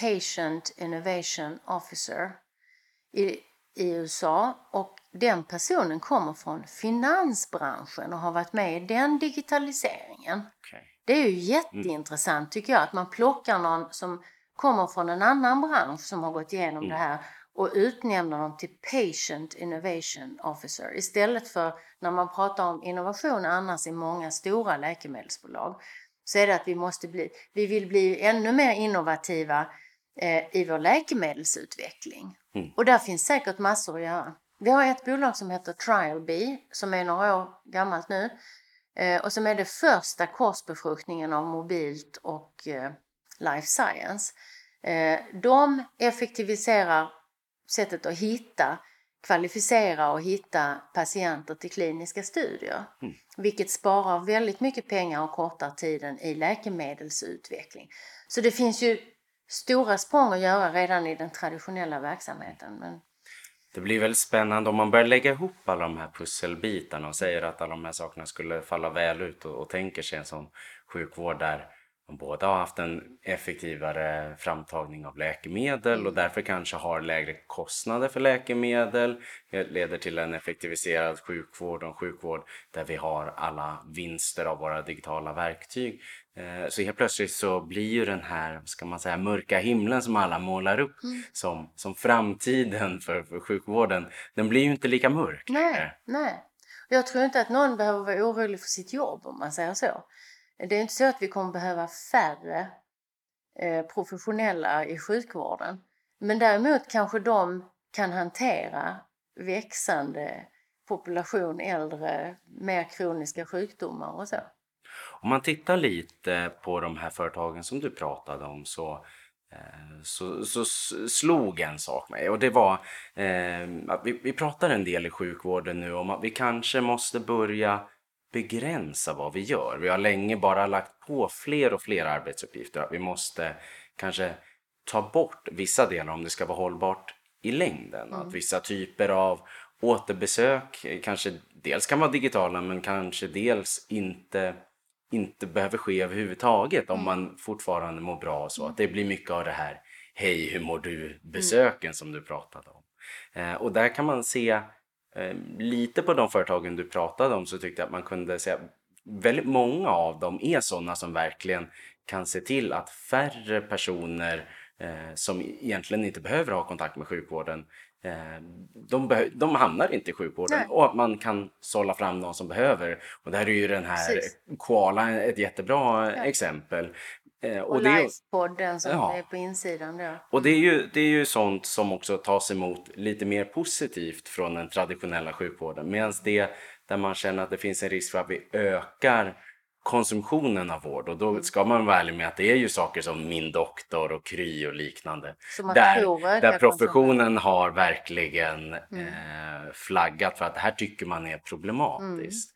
Patient Innovation Officer i USA, och den personen kommer från finansbranschen och har varit med i den digitaliseringen. Okay. Det är ju jätteintressant tycker jag att man plockar någon som kommer från en annan bransch som har gått igenom det här och utnämner dem till Patient Innovation Officer istället för när man pratar om innovation annars i många stora läkemedelsbolag. Så är det att vi vill bli ännu mer innovativa i vår läkemedelsutveckling. Mm. Och där finns säkert massor att göra. Vi har ett bolag som heter Trialbee som är några år gammalt nu. Och som är det första korsbefruktningen av mobilt och life science. De effektiviserar sättet att kvalificera och hitta patienter till kliniska studier. Mm. Vilket sparar väldigt mycket pengar och kortar tiden i läkemedelsutveckling. Så det finns ju stora språng att göra redan i den traditionella verksamheten. Men det blir väldigt spännande om man börjar lägga ihop alla de här pusselbitarna och säger att alla de här sakerna skulle falla väl ut och tänker sig en sån sjukvård där man båda har haft en effektivare framtagning av läkemedel och därför kanske har lägre kostnader för läkemedel. Det leder till en effektiviserad sjukvård och en sjukvård där vi har alla vinster av våra digitala verktyg. Så helt plötsligt så blir ju den här, ska man säga, mörka himlen som alla målar upp som framtiden för sjukvården, den blir ju inte lika mörk. Nej. Jag tror inte att någon behöver vara orolig för sitt jobb om man säger så. Det är inte så att vi kommer behöva färre professionella i sjukvården. Men däremot kanske de kan hantera växande population, äldre, mer kroniska sjukdomar och så. Om man tittar lite på de här företagen som du pratade om så slog en sak mig. Och det var, vi pratar en del i sjukvården nu om att vi kanske måste börja begränsa vad vi gör. Vi har länge bara lagt på fler och fler arbetsuppgifter. Vi måste kanske ta bort vissa delar om det ska vara hållbart i längden. Mm. Att vissa typer av återbesök kanske dels kan vara digitala men kanske dels inte behöver ske överhuvudtaget om man fortfarande mår bra och så. Att det blir mycket av det här hej hur mår du besöken som du pratade om. Och där kan man se lite på de företagen du pratade om så tyckte jag att man kunde säga väldigt många av dem är sådana som verkligen kan se till att färre personer som egentligen inte behöver ha kontakt med sjukvården de hamnar inte i sjukvården. Nej. Och att man kan sålla fram någon som behöver och där är ju den här Koala ett jättebra exempel och LifePodden som är på insidan då. Och det är ju sånt som också tas emot lite mer positivt från den traditionella sjukvården medan det där man känner att det finns en risk för att vi ökar konsumtionen av vård och då ska man vara ärlig med att det är ju saker som Min Doktor och Kry och liknande där professionen har verkligen flaggat för att det här tycker man är problematiskt.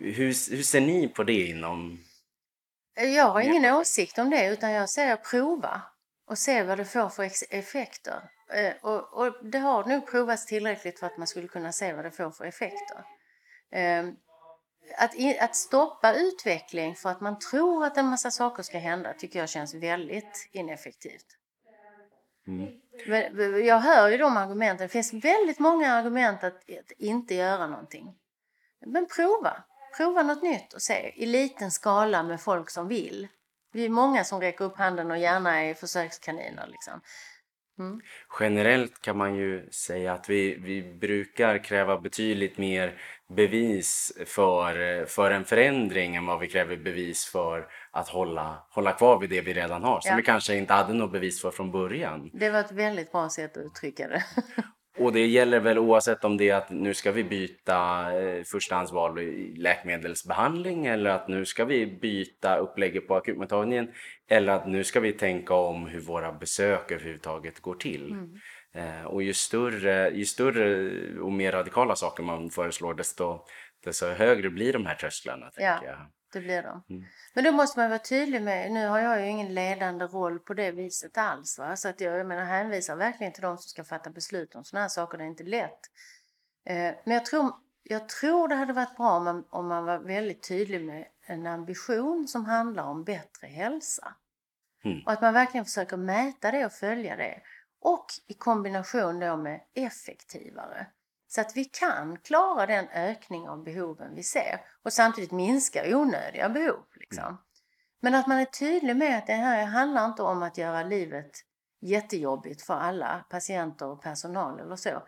Hur ser ni på det inom? Jag har ingen åsikt om det utan jag säger prova och se vad det får för effekter och det har nu provats tillräckligt för att man skulle kunna se vad det får för effekter. Att stoppa utveckling för att man tror att en massa saker ska hända tycker jag känns väldigt ineffektivt. Men jag hör ju de argumenten. Det finns väldigt många argument att inte göra någonting. Men prova något nytt och se i liten skala med folk som vill. Det är många som räcker upp handen och gärna är försökskaniner liksom. Generellt kan man ju säga att vi brukar kräva betydligt mer bevis för en förändring än vad vi kräver bevis för att hålla kvar vid det vi redan har som vi kanske inte hade något bevis för från början. Det var ett väldigt bra sätt att uttrycka det. Och det gäller väl oavsett om det är att nu ska vi byta förstahandsval i läkemedelsbehandling eller att nu ska vi byta upplägget på akutmottagningen eller att nu ska vi tänka om hur våra besök överhuvudtaget går till. Och ju större och mer radikala saker man föreslår desto högre blir de här trösklarna tänker jag. Det blir de. Men då måste man vara tydlig med, nu har jag ju ingen ledande roll på det viset alls va? Så att jag menar, hänvisar verkligen till de som ska fatta beslut om sådana här saker, det är inte lätt. Men jag tror det hade varit bra om man var väldigt tydlig med en ambition som handlar om bättre hälsa. Och att man verkligen försöker mäta det och följa det. Och i kombination då med effektivare. Så att vi kan klara den ökning av behoven vi ser. Och samtidigt minska onödiga behov. Liksom. Men att man är tydlig med att det här handlar inte om att göra livet jättejobbigt för alla patienter och personal eller så.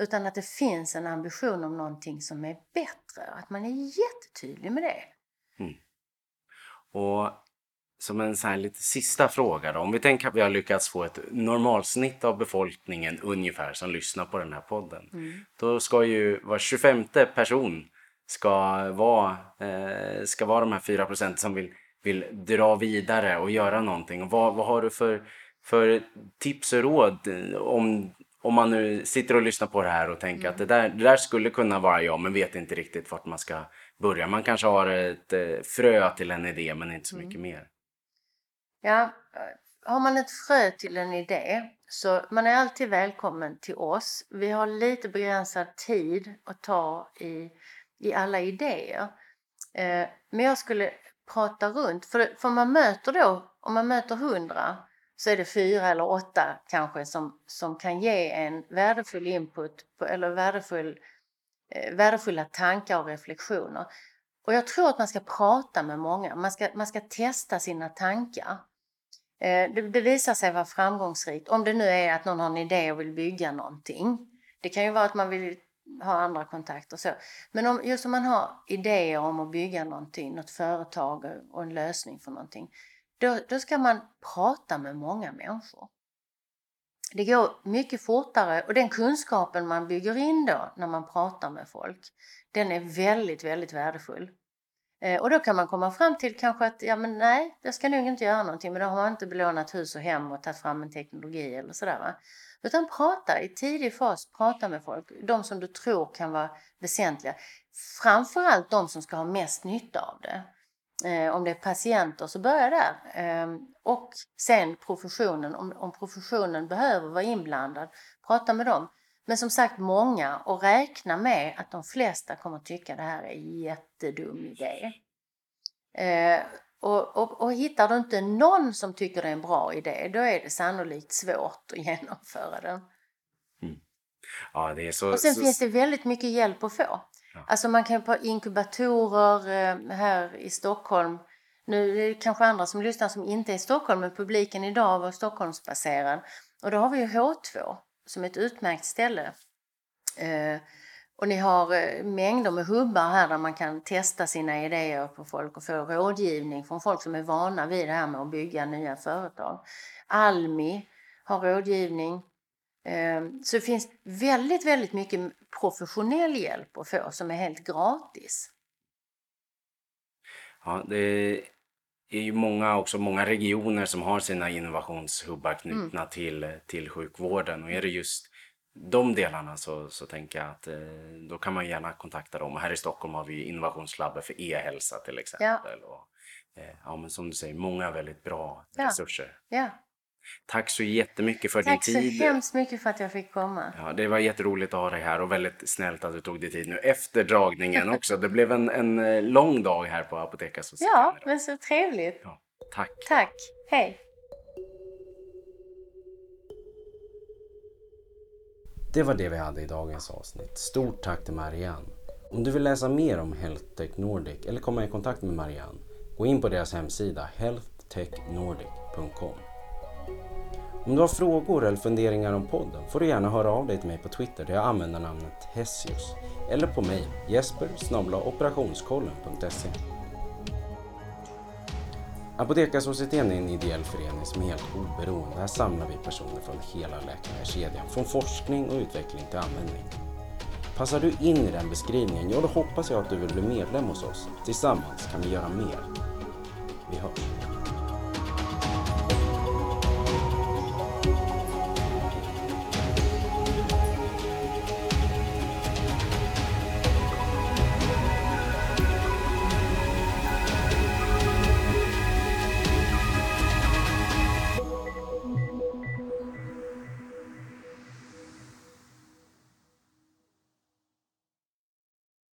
Utan att det finns en ambition om någonting som är bättre. Att man är jättetydlig med det. Och som en sån här lite sista fråga då. Om vi tänker att vi har lyckats få ett normalsnitt av befolkningen ungefär som lyssnar på den här podden. Mm. Då ska ju var 25:e person ska vara de här 4% som vill dra vidare och göra någonting. Och vad har du för tips och råd om man nu sitter och lyssnar på det här och tänker att det där skulle kunna vara jag, men vet inte riktigt vart man ska börja. Man kanske har ett frö till en idé, men inte så mycket mer. Ja, har man ett frö till en idé så man är alltid välkommen till oss. Vi har lite begränsad tid att ta i alla idéer. Men jag skulle prata runt, för man möter då, om man möter 100 så är det 4 eller 8 kanske som kan ge en värdefull input eller värdefulla tankar och reflektioner. Och jag tror att man ska prata med många. Man ska testa sina tankar. Det visar sig vara framgångsrikt. Om det nu är att någon har en idé och vill bygga någonting. Det kan ju vara att man vill ha andra kontakter och så. Men just om man har idéer om att bygga någonting, något företag och en lösning för någonting. Då ska man prata med många människor. Det går mycket fortare, och den kunskapen man bygger in då när man pratar med folk, den är väldigt, väldigt värdefull. Och då kan man komma fram till kanske att ja, men nej, jag ska nog inte göra någonting, men då har man inte belånat hus och hem och tagit fram en teknologi eller sådär, va? Utan prata i tidig fas, prata med folk, de som du tror kan vara väsentliga. Framförallt de som ska ha mest nytta av det. Om det är patienter så börja där. Och sen professionen, om professionen behöver vara inblandad, prata med dem. Men som sagt många, och räkna med att de flesta kommer tycka det här är en jättedum idé. Och hittar du inte någon som tycker det är en bra idé, då är det sannolikt svårt att genomföra den. Mm. Ja, det är så, och sen så finns det väldigt mycket hjälp att få. Alltså man kan på inkubatorer här i Stockholm. Nu är det kanske andra som lyssnar som inte är i Stockholm, men publiken idag var Stockholmsbaserad. Och då har vi ju H2O som ett utmärkt ställe. Och ni har mängder med hubbar här där man kan testa sina idéer på folk och få rådgivning från folk som är vana vid det här med att bygga nya företag. Almi har rådgivning. Så det finns väldigt, väldigt mycket professionell hjälp att få som är helt gratis. Ja, det är ju många regioner som har sina innovationshubbar knutna till sjukvården. Och är det just de delarna så tänker jag att då kan man gärna kontakta dem. Och här i Stockholm har vi ju innovationslabbar för e-hälsa till exempel. Ja. Och, ja, men som du säger, många väldigt bra resurser. Ja. Tack så jättemycket för din tid. Tack så hemskt mycket för att jag fick komma. Ja, det var jätteroligt att ha dig här och väldigt snällt att du tog dig tid nu efter dragningen också. Det blev en lång dag här på Apotekarsocietetens. Ja, men så trevligt. Ja, tack. Tack, hej. Det var det vi hade i dagens avsnitt. Stort tack till Marianne. Om du vill läsa mer om Health Tech Nordic eller komma i kontakt med Marianne, gå in på deras hemsida healthtechnordic.com. Om du har frågor eller funderingar om podden får du gärna höra av dig till mig på Twitter där jag använder namnet Hessius, eller på mig jesper@operationskollen.se. Apotekarsocietetens är en ideell förening som är helt oberoende. Här samlar vi personer från hela läkemedelskedjan, från forskning och utveckling till användning. Passar du in i den beskrivningen, då hoppas jag att du vill bli medlem hos oss. Tillsammans kan vi göra mer. Vi hörs.